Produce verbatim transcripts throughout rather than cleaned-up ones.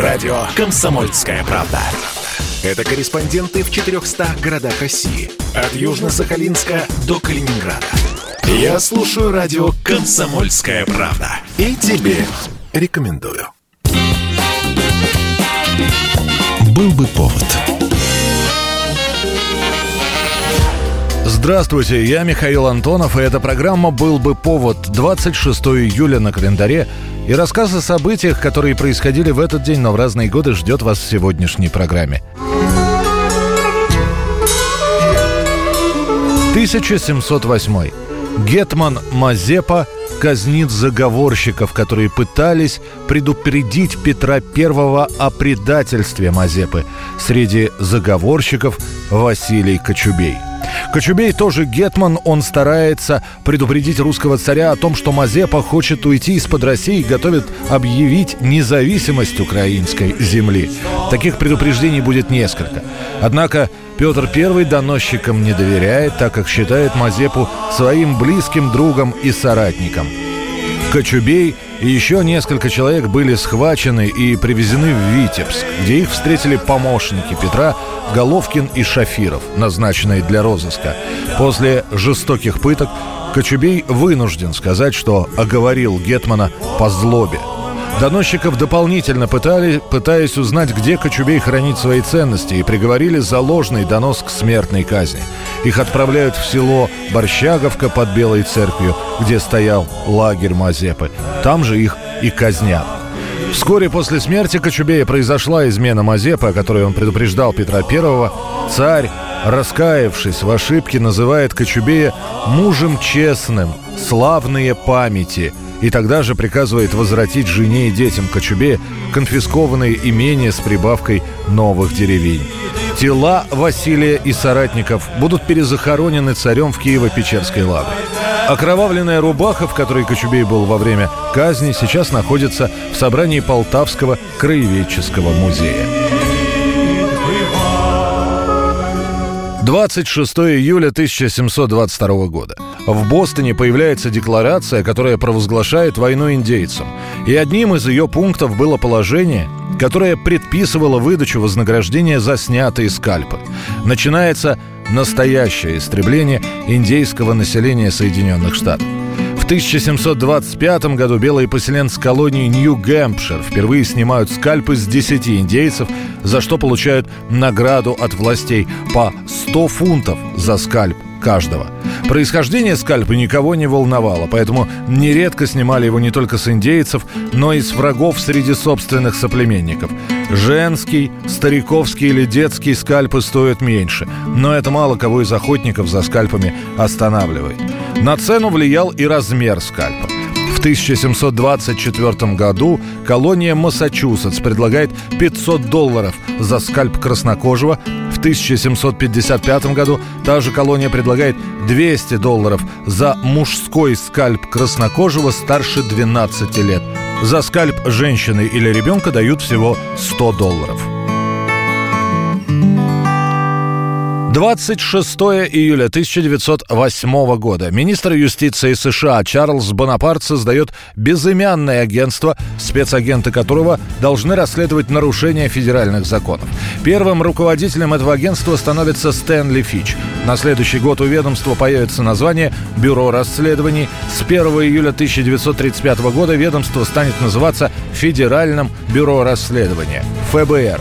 Радио «Комсомольская правда». Это корреспонденты в четырехстах городах России. От Южно-Сахалинска до Калининграда. Я слушаю радио «Комсомольская правда». И тебе рекомендую. Был бы повод. Здравствуйте, я Михаил Антонов, и эта программа «Был бы повод». двадцать шестого июля на календаре. И рассказ о событиях, которые происходили в этот день, но в разные годы, ждет вас в сегодняшней программе. тысяча семьсот восьмой. Гетман Мазепа казнит заговорщиков, которые пытались предупредить Петра Первого о предательстве Мазепы. Среди заговорщиков Василий Кочубей. Кочубей тоже гетман, он старается предупредить русского царя о том, что Мазепа хочет уйти из-под России и готовит объявить независимость украинской земли. Таких предупреждений будет несколько. Однако Петр Первый доносчикам не доверяет, так как считает Мазепу своим близким другом и соратником. Кочубей и еще несколько человек были схвачены и привезены в Витебск, где их встретили помощники Петра Головкин и Шафиров, назначенные для розыска. После жестоких пыток Кочубей вынужден сказать, что оговорил гетмана по злобе. Доносчиков дополнительно пытали, пытаясь узнать, где Кочубей хранит свои ценности, и приговорили за ложный донос к смертной казни. Их отправляют в село Борщаговка под Белой Церковью, где стоял лагерь Мазепы. Там же их и казнят. Вскоре после смерти Кочубея произошла измена Мазепы, о которой он предупреждал Петра Первого. Царь, раскаявшись в ошибке, называет Кочубея мужем честным, славные памяти. И тогда же приказывает возвратить жене и детям Кочубея конфискованные имения с прибавкой новых деревень. Тела Василия и соратников будут перезахоронены царем в Киево-Печерской лавре. Окровавленная рубаха, в которой Кочубей был во время казни, сейчас находится в собрании Полтавского краеведческого музея. двадцать шестого июля тысяча семьсот двадцать второго года. В Бостоне появляется декларация, которая провозглашает войну индейцам. И одним из ее пунктов было положение, которое предписывало выдачу вознаграждения за снятые скальпы. Начинается настоящее истребление индейского населения Соединенных Штатов. В тысяча семьсот двадцать пятом году белые поселенцы колонии Нью-Гэмпшир впервые снимают скальпы с десяти индейцев, за что получают награду от властей по сто фунтов за скальп каждого. Происхождение скальпа никого не волновало, поэтому нередко снимали его не только с индейцев, но и с врагов среди собственных соплеменников. Женский, стариковский или детский скальпы стоят меньше, но это мало кого из охотников за скальпами останавливает. На цену влиял и размер скальпа. В тысяча семьсот двадцать четвертом году колония Массачусетс предлагает пятьсот долларов за скальп краснокожего. В тысяча семьсот пятьдесят пятом году та же колония предлагает двести долларов за мужской скальп краснокожего старше двенадцати лет. За скальп женщины или ребенка дают всего сто долларов. двадцать шестого июля тысяча девятьсот восьмого года министр юстиции США Чарльз Бонапарт создает безымянное агентство, спецагенты которого должны расследовать нарушения федеральных законов. Первым руководителем этого агентства становится Стэнли Фич. На следующий год у ведомства появится название «Бюро расследований». С первого июля тысяча девятьсот тридцать пятого года ведомство станет называться «Федеральным бюро расследований» – ФБР.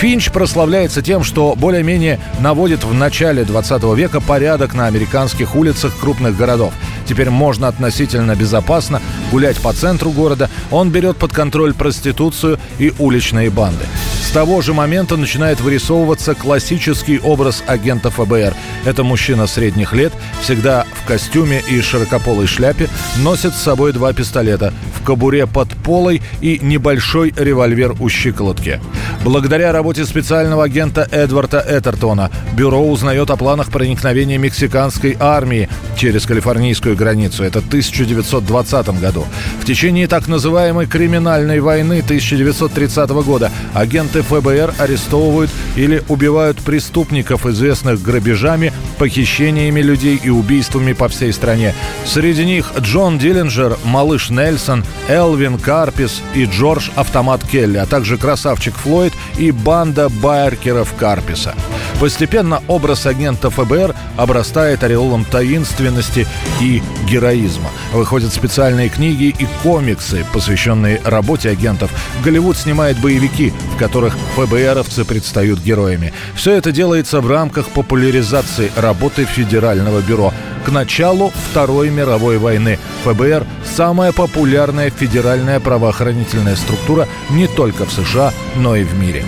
Финч прославляется тем, что более-менее наводит в начале двадцатого века порядок на американских улицах крупных городов. Теперь можно относительно безопасно гулять по центру города. Он берет под контроль проституцию и уличные банды. С того же момента начинает вырисовываться классический образ агента ФБР. Это мужчина средних лет, всегда в костюме и широкополой шляпе, носит с собой два пистолета, в кобуре под полой и небольшой револьвер у щиколотки. Благодаря работе В работе специального агента Эдварда Этертона бюро узнает о планах проникновения мексиканской армии через калифорнийскую границу. Это в тысяча девятьсот двадцатом году. В течение так называемой «криминальной войны» тысяча девятьсот тридцатого года агенты Агенты ФБР арестовывают или убивают преступников, известных грабежами, похищениями людей и убийствами по всей стране. Среди них Джон Диллинджер, Малыш Нельсон, Элвин Карпис и Джордж Автомат Келли, а также Красавчик Флойд и банда Байеркеров Карписа. Постепенно образ агента ФБР обрастает ореолом таинственности и героизма. Выходят специальные книги и комиксы, посвященные работе агентов. Голливуд снимает боевики, в которых ФБРовцы предстают героями. Все это делается в рамках популяризации работы Федерального бюро. К началу Второй мировой войны ФБР – самая популярная федеральная правоохранительная структура не только в США, но и в мире.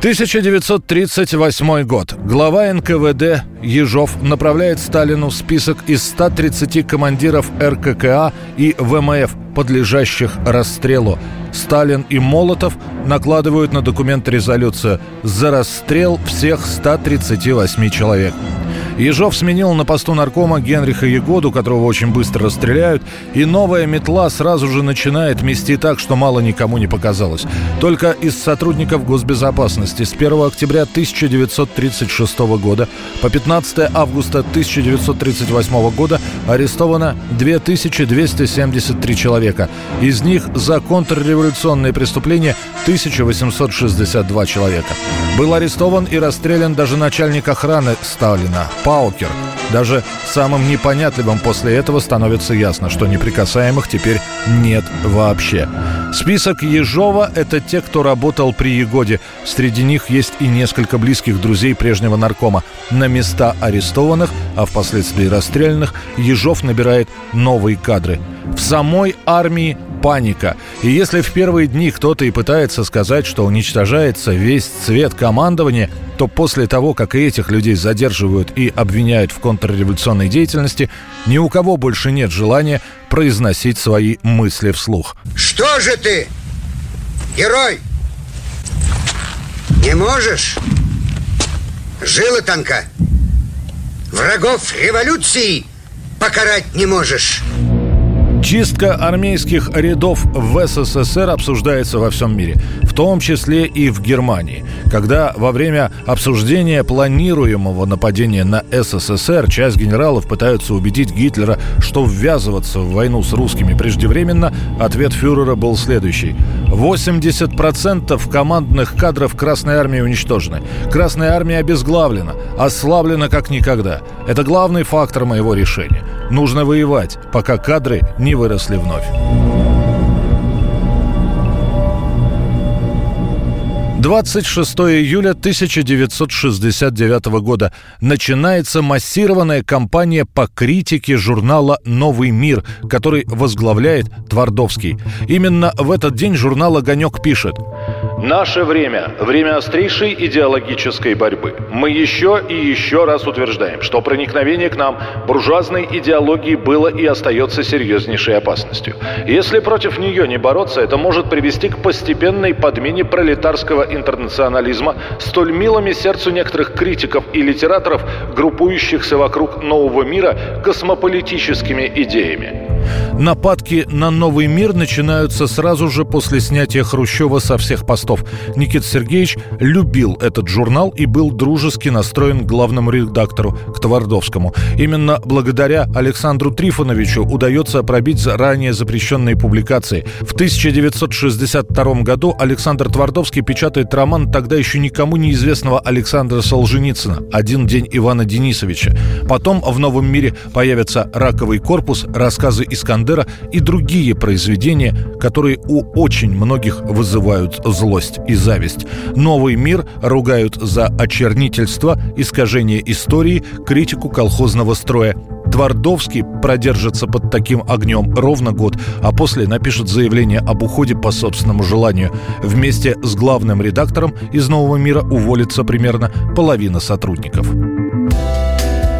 тысяча девятьсот тридцать восьмой год. Глава эн ка вэ дэ Ежов направляет Сталину список из ста тридцати командиров эр ка ка а и вэ эм эф, подлежащих расстрелу. Сталин и Молотов накладывают на документ резолюцию за расстрел всех ста тридцати восьми человек. Ежов сменил на посту наркома Генриха Ягоду, которого очень быстро расстреляют, и новая метла сразу же начинает мести так, что мало никому не показалось. Только из сотрудников госбезопасности с первого октября тысяча девятьсот тридцать шестого года по пятнадцатого августа тысяча девятьсот тридцать восьмого года арестовано две тысячи двести семьдесят три человека. Из них за контрреволюционные преступления тысяча восемьсот шестьдесят два человека. Был арестован и расстрелян даже начальник охраны Сталина Паукер. Даже самым непонятливым после этого становится ясно, что неприкасаемых теперь нет вообще. Список Ежова – это те, кто работал при Ягоде. Среди них есть и несколько близких друзей прежнего наркома. На места арестованных, а впоследствии расстрелянных, Ежов набирает новые кадры. В самой армии паника. И если в первые дни кто-то и пытается сказать, что уничтожается весь цвет командования, то после того, как и этих людей задерживают и обвиняют в контрреволюционной деятельности, ни у кого больше нет желания произносить свои мысли вслух. Что же ты, герой, не можешь? Жила тонка. Врагов революции покарать не можешь. Чистка армейских рядов в эс эс эс эр обсуждается во всем мире, в том числе и в Германии, когда во время обсуждения планируемого нападения на эс эс эс эр часть генералов пытаются убедить Гитлера, что ввязываться в войну с русскими преждевременно, ответ фюрера был следующий. восемьдесят процентов командных кадров Красной Армии уничтожены. Красная Армия обезглавлена, ослаблена как никогда. Это главный фактор моего решения. Нужно воевать, пока кадры не не выросли вновь. двадцать шестого июля тысяча девятьсот шестьдесят девятого года начинается массированная кампания по критике журнала «Новый мир», который возглавляет Твардовский. Именно в этот день журнал «Огонек» пишет: «Наше время – время острейшей идеологической борьбы. Мы еще и еще раз утверждаем, что проникновение к нам буржуазной идеологии было и остается серьезнейшей опасностью. Если против нее не бороться, это может привести к постепенной подмене пролетарского интернационализма, столь милыми сердцу некоторых критиков и литераторов, группующихся вокруг нового мира космополитическими идеями». Нападки на «Новый мир» начинаются сразу же после снятия Хрущева со всех постов. Никита Сергеевич любил этот журнал и был дружески настроен к главному редактору, к Твардовскому. Именно благодаря Александру Трифоновичу удается пробить ранее запрещенные публикации. В тысяча девятьсот шестьдесят втором году Александр Твардовский печатает роман тогда еще никому неизвестного Александра Солженицына «Один день Ивана Денисовича». Потом в «Новом мире» появятся «Раковый корпус», рассказы из Искандера и другие произведения, которые у очень многих вызывают злость и зависть. «Новый мир» ругают за очернительство, искажение истории, критику колхозного строя. Твардовский продержится под таким огнем ровно год, а после напишет заявление об уходе по собственному желанию. Вместе с главным редактором из «Нового мира» уволится примерно половина сотрудников.